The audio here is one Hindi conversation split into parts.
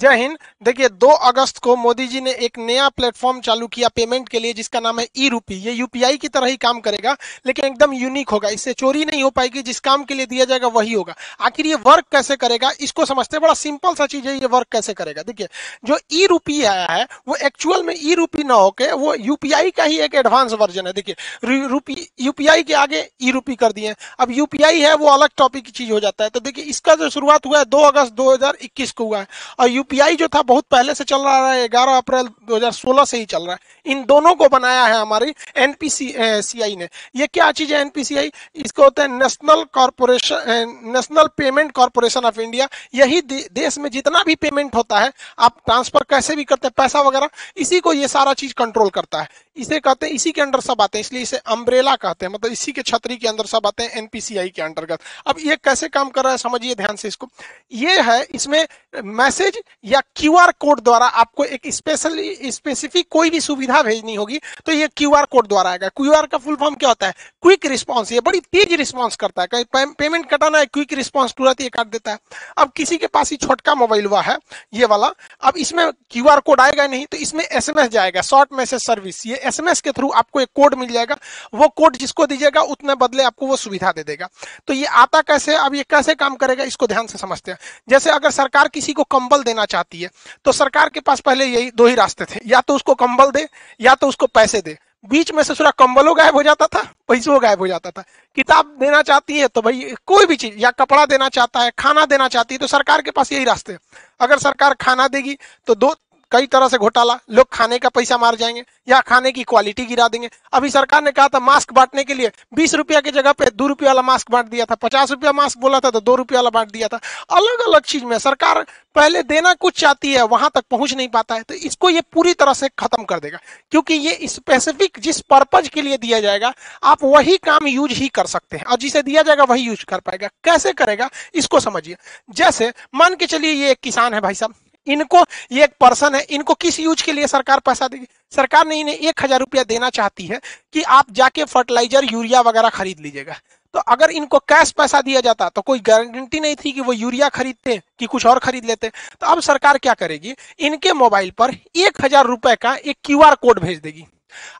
जय हिंद। देखिए 2 अगस्त को मोदी जी ने एक नया प्लेटफॉर्म चालू किया पेमेंट के लिए, जिसका नाम है ई रूपी। ये यूपीआई की तरह ही काम करेगा, लेकिन एकदम यूनिक होगा। इससे चोरी नहीं हो पाएगी, जिस काम के लिए दिया जाएगा वही होगा। आखिर ये वर्क कैसे करेगा इसको समझते हैं। बड़ा सिंपल सा चीज है, ये वर्क कैसे करेगा। देखिए जो ई रूपी आया है वो एक्चुअल में ई रूपी ना होकर वो यूपीआई का ही एक एडवांस वर्जन है। देखिए रूपी यूपीआई के आगे ई रूपी कर दिए। अब यूपीआई है वो अलग टॉपिक की चीज हो जाता है। तो देखिए इसका जो शुरुआत हुआ है 2 अगस्त 2021 को हुआ है, और यूपीआई जो था बहुत पहले से चल रहा है, 11 अप्रैल 2016 से ही चल रहा है। इन दोनों को बनाया है हमारी एनपीसीआई ने। ये क्या चीज है एनपीसीआई? इसको होता है national corporation, national payment corporation of India. यही देश में जितना भी पेमेंट होता है, आप ट्रांसफर कैसे भी करते हैं पैसा वगैरह, इसी को ये सारा चीज कंट्रोल करता है। इसे कहते हैं, इसी के अंडर सब आते हैं, इसलिए इसे अम्ब्रेला कहते हैं, मतलब इसी के छतरी के अंदर सब आते हैं एनपीसीआई के अंतर्गत। अब ये कैसे काम कर रहा है समझिए ध्यान से इसको। ये है इसमें मैसेज या QR कोड द्वारा आपको एक स्पेसिफिक कोई भी सुविधा भेजनी होगी तो ये QR कोड द्वारा आएगा। QR का फुल फॉर्म क्या होता है? Quick response. ये बड़ी तेज रिस्पांस करता है। कहीं पेमेंट कटाना है, क्विक रिस्पांस तुरंत ये काट देता है। अब किसी के पास ही छोटका मोबाइल हुआ है ये वाला, अब इसमें QR कोड आएगा नहीं तो इसमें SMS जाएगा, शॉर्ट मैसेज सर्विस। ये SMS के थ्रू आपको एक कोड मिल जाएगा, वो कोड जिसको दीजिएगा उतने बदले आपको वो सुविधा दे देगा। तो ये आता कैसे, अब ये कैसे काम करेगा इसको ध्यान से समझते हैं। जैसे अगर सरकार किसी को कंबल देना चाहती है तो सरकार के पास पहले यही 2 ही रास्ते थे, या तो उसको कंबल दे या तो उसको पैसे दे। बीच में से कंबलों गायब हो जाता था, पैसों गायब हो जाता था। किताब देना चाहती है तो भाई कोई भी चीज, या कपड़ा देना चाहता है, खाना देना चाहती है, तो सरकार के पास यही रास्ते हैं। अगर सरकार खाना देगी तो कई तरह से घोटाला, लोग खाने का पैसा मार जाएंगे या खाने की क्वालिटी गिरा देंगे। अभी सरकार ने कहा था मास्क बांटने के लिए 20 रुपया की जगह पे 2 रुपया वाला मास्क बांट दिया था, 50 रुपया मास्क बोला था तो 2 रुपया वाला बांट दिया था। अलग अलग चीज में सरकार पहले देना कुछ चाहती है, वहां तक पहुंच नहीं पाता है, तो इसको ये पूरी तरह से खत्म कर देगा। क्योंकि ये स्पेसिफिक जिस पर्पज के लिए दिया जाएगा आप वही काम यूज ही कर सकते हैं, और जिसे दिया जाएगा वही यूज कर पाएगा। कैसे करेगा इसको समझिए। जैसे मान के चलिए ये एक किसान है भाई साहब, इनको ये एक पर्सन है, इनको किस यूज के लिए सरकार पैसा देगी? सरकार ने इन्हें 1000 रुपया देना चाहती है कि आप जाके फर्टिलाइजर यूरिया वगैरह खरीद लीजिएगा। तो अगर इनको कैश पैसा दिया जाता तो कोई गारंटी नहीं थी कि वो यूरिया खरीदते कि कुछ और खरीद लेते। तो अब सरकार क्या करेगी, इनके मोबाइल पर 1000 रुपए का एक QR कोड भेज देगी।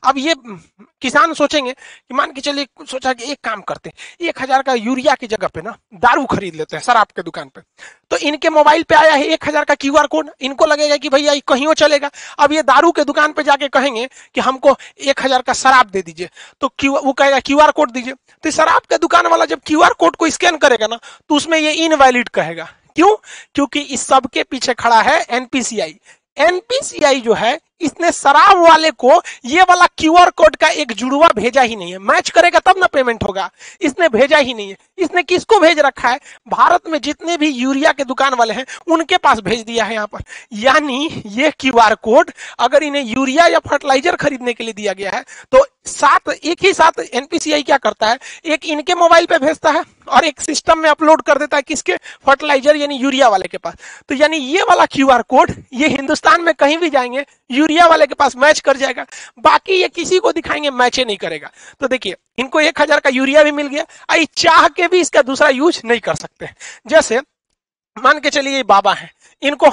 अब ये किसान सोचेंगे कि मान के चलिए, सोचा कि एक काम करते हैं, 1000 का यूरिया की जगह पे ना दारू खरीद लेते हैं शराब के दुकान पे। तो इनके मोबाइल पे आया है 1000 का QR कोड, इनको लगेगा कि भैया कहीं और चलेगा। अब ये दारू के दुकान पे जाके कहेंगे कि हमको 1000 का शराब दे दीजिए, तो वो कहेगा QR कोड दीजिए। तो शराब का दुकान वाला जब QR कोड को स्कैन करेगा ना तो उसमें ये इनवैलिड कहेगा। क्यों? क्योंकि इस सब के पीछे खड़ा है एनपीसीआई। एनपीसीआई जो है इसने शराब वाले को ये वाला QR कोड का एक जुड़वा भेजा ही नहीं है। मैच करेगा तब ना पेमेंट होगा, इसने भेजा ही नहीं है। इसने किसको भेज रखा है? भारत में जितने भी यूरिया के दुकान वाले हैं उनके पास भेज दिया है यहाँ पर। यानी ये QR कोड अगर इन्हें यूरिया या फर्टिलाइजर खरीदने के लिए दिया गया है तो एक ही साथ एनपीसीआई क्या करता है, एक इनके मोबाइल पे भेजता है और एक सिस्टम में अपलोड कर देता है किसके, फर्टिलाइजर यानी यूरिया वाले के पास। तो यानी ये वाला QR कोड ये हिंदुस्तान में कहीं भी जाएंगे यूरिया वाले के पास मैच कर जाएगा, बाकी ये किसी को दिखाएंगे मैचे नहीं करेगा। तो देखिए इनको 1000 का यूरिया भी मिल गया, आई चाह के भी इसका दूसरा यूज नहीं कर सकते। जैसे मान के चलिए ये बाबा है, इनको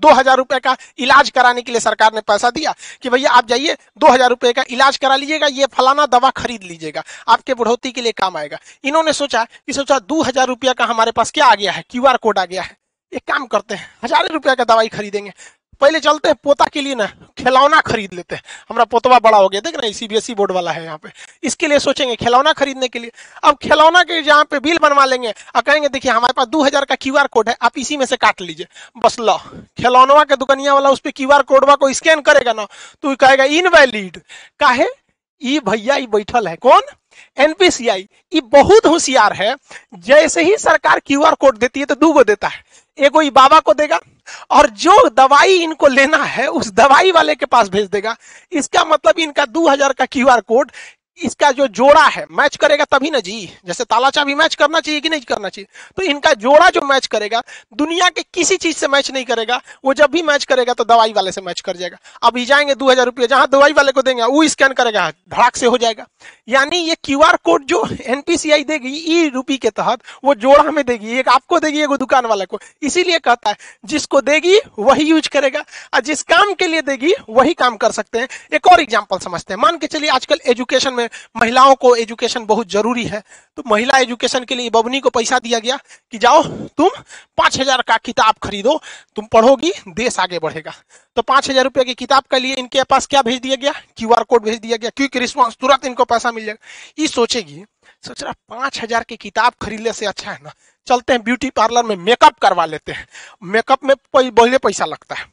2000 रुपए का इलाज कराने के लिए सरकार ने पैसा दिया कि भैया आप जाइए 2000 रुपए का इलाज करा लीजिएगा, ये फलाना दवा खरीद लीजिएगा, आपके बुढ़ोती के लिए काम आएगा। इन्होंने सोचा 2000 रुपया का हमारे पास क्या आ गया है, QR कोड आ गया है, एक काम करते हैं 1000 रुपया का दवाई खरीदेंगे। पहले चलते हैं पोता के लिए ना खिलौना खरीद लेते हैं, हमारा पोतवा बड़ा हो गया, देख ना CBSE बोर्ड वाला है यहाँ पे, इसके लिए सोचेंगे खिलौना खरीदने के लिए। अब खिलौना के जहाँ पे बिल बनवा लेंगे और कहेंगे देखिए हमारे पास 2000 का QR कोड है, आप इसी में से काट लीजिए। बस लो खिलौना के दुकानिया वाला उस पर QR कोडवा को स्कैन करेगा ना तो कहेगा इनवैलिड। काहे? ये भैया ये बैठल है कौन, एनपीसीआई। ये बहुत होशियार है, जैसे ही सरकार QR कोड देती है तो 2 देता है, एगो ई बाबा को देगा और जो दवाई इनको लेना है उस दवाई वाले के पास भेज देगा। इसका मतलब इनका 2000 का QR कोड इसका जो जोड़ा है मैच करेगा तभी ना जी, जैसे ताला चाबी मैच करना चाहिए कि नहीं करना चाहिए, तो इनका जोड़ा जो मैच करेगा दुनिया के किसी चीज से मैच नहीं करेगा, वो जब भी मैच करेगा तो दवाई वाले से मैच कर जाएगा। अभी जाएंगे 2000 रुपये जहां दवाई वाले को देंगे वो स्कैन करेगा, धड़ाक से हो जाएगा। यानी ये QR कोड जो NPCI देगी ई रूपी के तहत वो जोड़ा में देगी, एक आपको देगी एक दुकान वाले को। इसीलिए कहता है जिसको देगी वही यूज करेगा और जिस काम के लिए देगी वही काम कर सकते हैं। एक और एग्जाम्पल समझते हैं, मान के चलिए आजकल एजुकेशन में महिलाओं को एजुकेशन बहुत जरूरी है, तो महिला एजुकेशन के लिए बबनी को पैसा दिया गया कि जाओ तुम 5000 का किताब खरीदो, तुम पढ़ोगी देश आगे बढ़ेगा। तो 5000 रुपये की किताब के लिए इनके पास क्या भेज दिया गया, QR कोड भेज दिया गया, क्विक रिस्पॉन्स, तुरंत इनको पैसा मिल जाएगा। ये सोचेगी, सोच रहा 5000 की किताब खरीदने से अच्छा है ना चलते हैं ब्यूटी पार्लर में मेकअप करवा लेते हैं, मेकअप में पहले पैसा लगता है,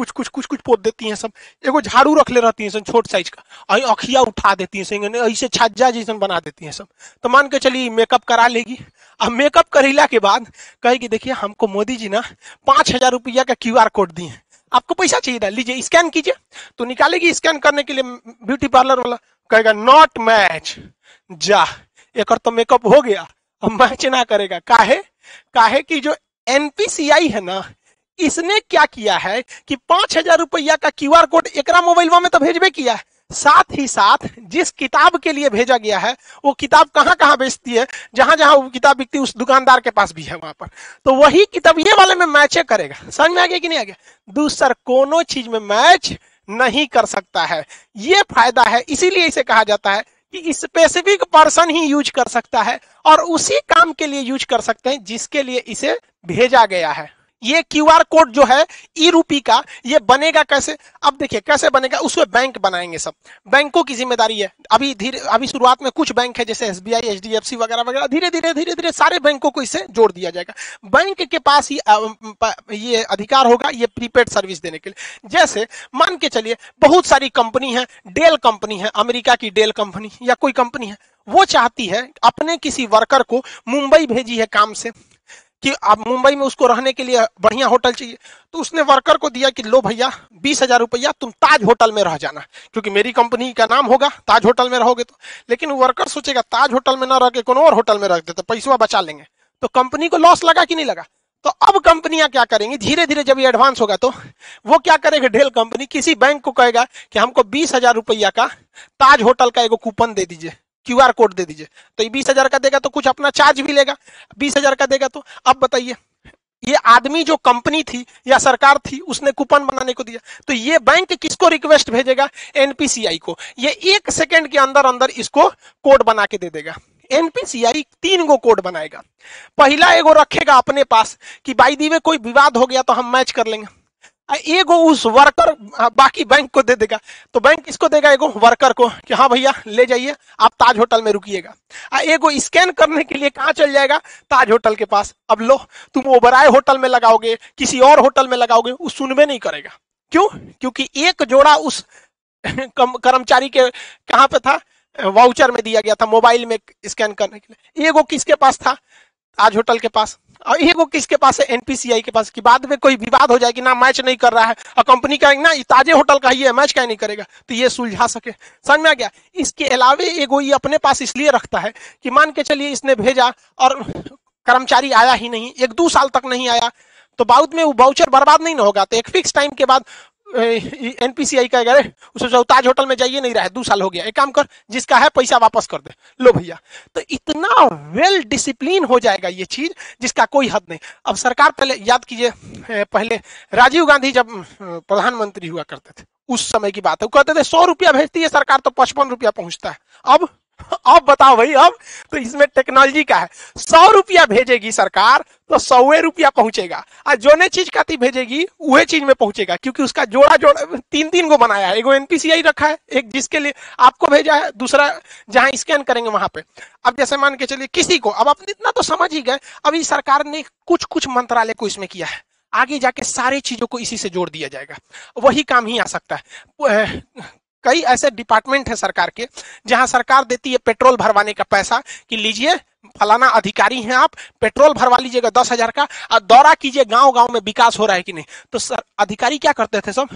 कुछ पोत देती हैं सब, एगो झाड़ू रख ले रहती हैं छोट साइज का, और अखिया उठा देती हैं ऐसे छज्जा जैसन बना देती हैं सब। तो मान के चलिए मेकअप करा लेगी, अब मेकअप करीला के बाद कहेगी देखिए हमको मोदी जी ना 5000 रुपया का QR कोड दिए, आपको पैसा चाहिए ना लीजिए स्कैन कीजिए। तो निकालेगी स्कैन करने के लिए, ब्यूटी पार्लर वाला कहेगा नॉट मैच, जा एक तो मेकअप हो गया अब मैच ना करेगा। काहे कि जो NPCI है ना इसने क्या किया है कि 5000 रुपया का QR कोड एकरा मोबाइलवा में तो भेजबे किया है, साथ ही साथ जिस किताब के लिए भेजा गया है वो किताब कहाँ बेचती है, जहां जहां वो किताब बिकती है उस दुकानदार के पास भी है वहां पर, तो वही किताब ये वाले में मैच करेगा। समझ में आ गया कि नहीं आ गया, दूसर कोनो चीज में मैच नहीं कर सकता है। ये फायदा है, इसीलिए इसे कहा जाता है कि स्पेसिफिक पर्सन ही यूज कर सकता है और उसी काम के लिए यूज कर सकते हैं जिसके लिए इसे भेजा गया है। ये QR कोड जो है ई-रूपी का, ये बनेगा कैसे, अब देखिए कैसे बनेगा, उसमें बैंक बनाएंगे सब, बैंकों की जिम्मेदारी है। अभी शुरुआत में कुछ बैंक है जैसे SBI, HDFC वगैरह वगैरह, धीरे धीरे सारे बैंकों को इसे जोड़ दिया जाएगा। बैंक के पास ये अधिकार होगा ये प्रीपेड सर्विस देने के लिए। जैसे मान के चलिए बहुत सारी कंपनी है, डेल कंपनी है, अमेरिका की डेल कंपनी या कोई कंपनी है, वो चाहती है अपने किसी वर्कर को मुंबई भेजी है काम से कि अब मुंबई में उसको रहने के लिए बढ़िया होटल चाहिए, तो उसने वर्कर को दिया कि लो भैया 20,000 रुपया तुम ताज होटल में रह जाना, क्योंकि मेरी कंपनी का नाम होगा ताज होटल में रहोगे तो। लेकिन वर्कर सोचेगा ताज होटल में ना रह के कोनो और होटल में रख देते पैसा बचा लेंगे, तो कंपनी को लॉस लगा कि नहीं लगा। तो अब कंपनियां क्या करेंगी, धीरे धीरे जब ये एडवांस होगा तो वो क्या करेगा, डेल कंपनी किसी बैंक को कहेगा कि हमको 20,000 रुपया का ताज होटल का एगो कूपन दे दीजिए, QR कोड दे दीजिए। तो ये 20,000 का देगा तो कुछ अपना चार्ज भी लेगा, 20,000 का देगा। तो अब बताइए ये आदमी जो कंपनी थी या सरकार थी उसने कूपन बनाने को दिया, तो ये बैंक किसको रिक्वेस्ट भेजेगा, NPCI को। ये 1 सेकेंड के अंदर अंदर इसको कोड बना के दे देगा। NPCI 3 गो कोड बनाएगा, पहला एगो रखेगा अपने पास कि बाई दी वे कोई विवाद हो गया तो हम मैच कर लेंगे, एगो उस वर्कर बाकी बैंक को दे देगा, तो बैंक इसको देगा एगो वर्कर को कि हाँ भैया ले जाइए आप ताज होटल में रुकिएगा, एगो स्कैन करने के लिए कहाँ चल जाएगा, ताज होटल के पास। अब लो तुम ओबराय होटल में लगाओगे किसी और होटल में लगाओगे वो सुनबे नहीं करेगा, क्यों, क्योंकि एक जोड़ा उस कर्मचारी के कहाँ पे था, वाउचर में दिया गया था मोबाइल में स्कैन करने के लिए, एगो किसके पास था, ताज होटल के पास, और एगो किसके पास है, NPCI के पास, कि बाद में कोई विवाद हो जाए कि ना मैच नहीं कर रहा है और कंपनी का ना ताजे होटल का ही है मैच क्या नहीं करेगा, तो ये सुलझा सके। समझ में आ गया। इसके अलावे एगो ये अपने पास इसलिए रखता है कि मान के चलिए इसने भेजा और कर्मचारी आया ही नहीं, 1-2 साल तक नहीं आया, तो बाद में वो वाउचर बर्बाद नहीं होगा, तो एक फिक्स टाइम के बाद NPCI का गए उसे ताज होटल में जाइए नहीं रहा है 2 साल हो गया, एक काम कर जिसका है पैसा वापस कर दे, लो भैया। तो इतना वेल डिसिप्लिन हो जाएगा ये चीज जिसका कोई हद नहीं। अब सरकार पहले याद कीजिए, पहले राजीव गांधी जब प्रधानमंत्री हुआ करते थे उस समय की बात है, वो कहते थे 100 रुपया भेजती है सरकार तो 55 रुपया पहुंचता है। अब बताओ भाई, अब तो इसमें टेक्नोलॉजी का है, 100 रुपया भेजेगी सरकार तो 100 रुपया पहुंचेगा, आज जोने चीज का भेजेगी वह चीज में पहुंचेगा, क्योंकि उसका जोड़ा 3-3 को बनाया है, एगो NPCI रखा है, एक जिसके लिए आपको भेजा है, दूसरा जहां स्कैन करेंगे वहां पे। अब जैसे मान के चलिए किसी को, अब आप इतना तो समझ ही गए, अभी सरकार ने कुछ मंत्रालय को इसमें किया है, आगे जाके सारी चीजों को इसी से जोड़ दिया जाएगा, वही काम ही आ सकता है। कई ऐसे डिपार्टमेंट है सरकार के जहां सरकार देती है पेट्रोल भरवाने का पैसा कि लीजिए फलाना अधिकारी हैं, आप पेट्रोल भरवा लीजिएगा 10,000 का और दौरा कीजिए गांव गांव में विकास हो रहा है कि नहीं। तो सर अधिकारी क्या करते थे, सब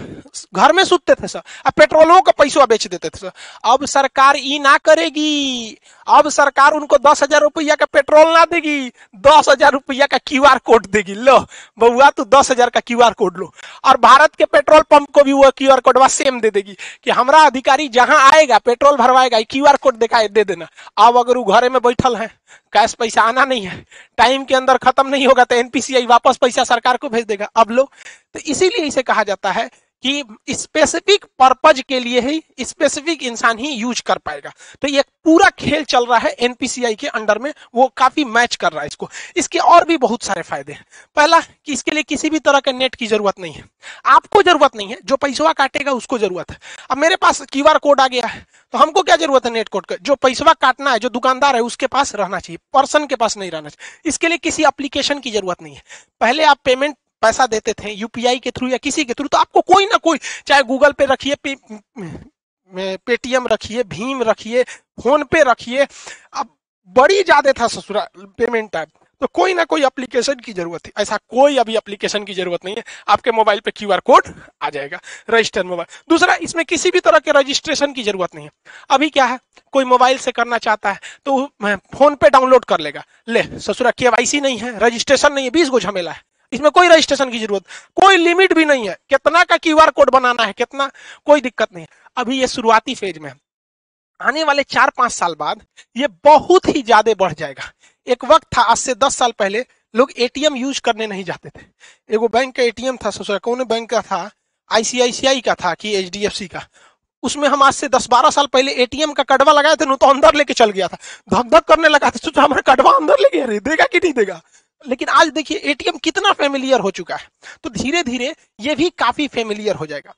घर में सुतते थे सर, अब पेट्रोलों का पैसा बेच देते थे सर। अब सरकार ये ना करेगी, अब सरकार उनको 10,000 रुपया का पेट्रोल ना देगी, 10,000 रुपया का QR कोड देगी। लो बउआ तू 10,000 का QR कोड लो, और भारत के पेट्रोल पंप को भी वो QR कोडवा सेम दे देगी कि हमारा अधिकारी जहां आएगा पेट्रोल भरवाएगा QR कोड दिखाए दे देना। अब अगर वो घरे में बैठल है, कैश पैसा आना नहीं है, टाइम के अंदर खत्म नहीं होगा तो एनपीसीआई वापस पैसा सरकार को भेज देगा। अब लो, तो इसीलिए इसे कहा जाता है कि स्पेसिफिक पर्पज के लिए ही स्पेसिफिक इंसान ही यूज कर पाएगा। तो ये पूरा खेल चल रहा है एनपीसीआई के अंडर में, वो काफी मैच कर रहा है इसको। इसके और भी बहुत सारे फायदे हैं। पहला कि इसके लिए किसी भी तरह के नेट की जरूरत नहीं है, आपको जरूरत नहीं है, जो पैसा काटेगा उसको जरूरत है। अब मेरे पास QR कोड आ गया है तो हमको क्या जरूरत है नेट कोड का, जो पैसा काटना है जो दुकानदार है उसके पास रहना चाहिए, पर्सन के पास नहीं रहना चाहिए। इसके लिए किसी एप्लीकेशन की जरूरत नहीं है। पहले आप पेमेंट पैसा देते थे यूपीआई के थ्रू या किसी के थ्रू, तो आपको कोई ना कोई, चाहे गूगल पे रखिए, पेटीएम रखिए, भीम रखिए, फोन पे रखिए, अब बड़ी ज्यादा था ससुरा पेमेंट ऐप, तो कोई ना कोई एप्लीकेशन की जरूरत थी। ऐसा कोई अभी एप्लीकेशन की जरूरत नहीं है, आपके मोबाइल पे QR कोड आ जाएगा, रजिस्टर मोबाइल। दूसरा, इसमें किसी भी तरह के रजिस्ट्रेशन की जरूरत नहीं है। अभी क्या है, कोई मोबाइल से करना चाहता है तो फोन पे डाउनलोड कर लेगा, ले ससुरा KYC नहीं है, रजिस्ट्रेशन नहीं है, 20 गो झमेला है। इसमें कोई रजिस्ट्रेशन की जरूरत, कोई लिमिट भी नहीं है, कितना का QR कोड बनाना है कितना, कोई दिक्कत नहीं है। अभी ये शुरुआती फेज में है, आने वाले 4-5 साल बाद ये बहुत ही ज्यादा बढ़ जाएगा। एक वक्त था, आज से 10 साल पहले लोग ATM यूज करने नहीं जाते थे। एगो बैंक का ATM था ससुरा, कौन बैंक का था, ICICI का था कि HDFC का, उसमें हम आज से 10-12 साल पहले ATM का कटवा लगाए थे न, तो अंदर लेके चल गया था, धक धक करने लगा था, सोचा हमारा कटवा अंदर ले गया, देगा कि नहीं देगा। लेकिन आज देखिए ATM कितना फेमिलियर हो चुका है। तो धीरे धीरे ये भी काफी फेमिलियर हो जाएगा।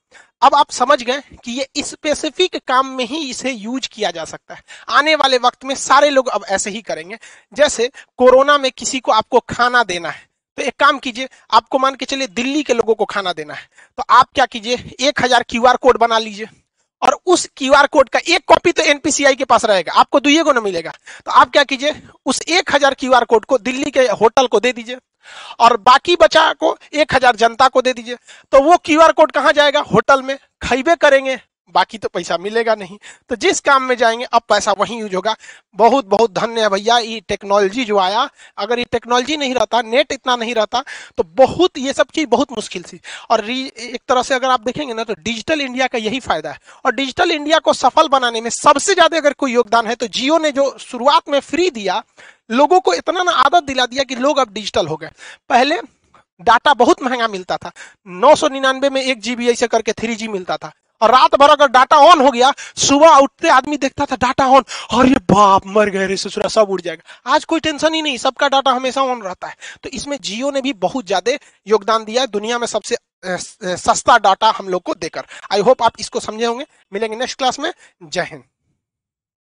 अब आप समझ गए कि ये स्पेसिफिक काम में ही इसे यूज किया जा सकता है। आने वाले वक्त में सारे लोग अब ऐसे ही करेंगे। जैसे कोरोना में किसी को आपको खाना देना है तो एक काम कीजिए, आपको मान के चलिए दिल्ली के लोगों को खाना देना है, तो आप क्या कीजिए, 1000 QR कोड बना लीजिए और उस QR कोड का एक कॉपी तो एनपीसीआई के पास रहेगा, आपको 2 को ना मिलेगा। तो आप क्या कीजिए, उस 1000 QR कोड को दिल्ली के होटल को दे दीजिए और बाकी बचा को 1000 जनता को दे दीजिए। तो वो QR कोड कहाँ जाएगा, होटल में खाइबे करेंगे, बाकी तो पैसा मिलेगा नहीं, तो जिस काम में जाएंगे अब पैसा वहीं यूज होगा। बहुत बहुत धन्य है भैया, ये टेक्नोलॉजी जो आया, अगर ये टेक्नोलॉजी नहीं रहता, नेट इतना नहीं रहता, तो बहुत ये सब चीज बहुत मुश्किल थी। और एक तरह से अगर आप देखेंगे ना तो डिजिटल इंडिया का यही फायदा है। और डिजिटल इंडिया को सफल बनाने में सबसे ज्यादा अगर कोई योगदान है तो जियो ने जो शुरुआत में फ्री दिया, लोगों को इतना ना आदत दिला दिया कि लोग अब डिजिटल हो गए। पहले डाटा बहुत महंगा मिलता था, 999 में 1 GB ऐसे करके 3G मिलता था, और रात भर अगर डाटा ऑन हो गया, सुबह उठते आदमी देखता था डाटा ऑन, अरे बाप मर गए रे ससुरा, सब उड़ जाएगा। आज कोई टेंशन ही नहीं, सबका डाटा हमेशा ऑन रहता है। तो इसमें जियो ने भी बहुत ज्यादा योगदान दिया है, दुनिया में सबसे सस्ता डाटा हम लोग को देकर। आई होप आप इसको समझे होंगे। मिलेंगे नेक्स्ट क्लास में, जय हिंद।